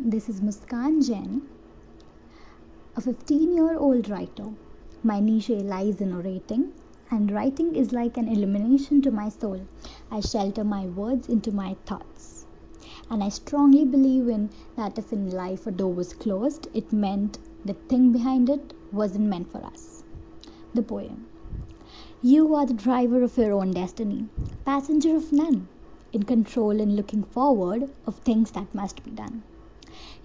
This is Muskan Jain, a 15-year-old writer. My niche lies in orating, and writing is like an illumination to my soul. I shelter my words into my thoughts. And I strongly believe in that if in life a door was closed, it meant the thing behind it wasn't meant for us. The poem. You are the driver of your own destiny, passenger of none, in control and looking forward of things that must be done.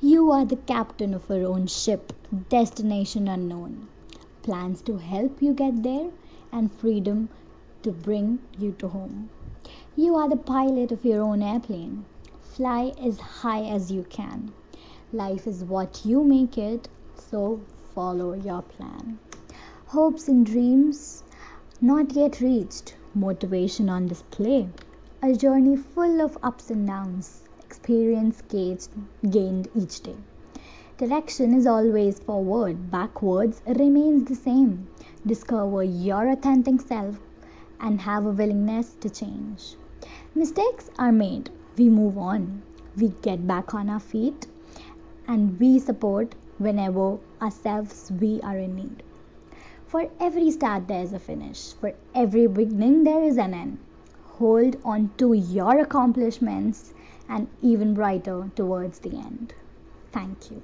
You are the captain of your own ship, destination unknown, plans to help you get there and freedom to bring you to home. You are the pilot of your own airplane, fly as high as you can. Life is what you make it, so follow your plan. Hopes and dreams not yet reached, motivation on display. A journey full of ups and downs, experience gained each day. Direction is always forward, backwards remains the same. Discover your authentic self and have a willingness to change. Mistakes are made, we move on, we get back on our feet, and we support whenever ourselves we are in need. For every start there is a finish, for every beginning there is an end. Hold on to your accomplishments and even brighter towards the end. Thank you.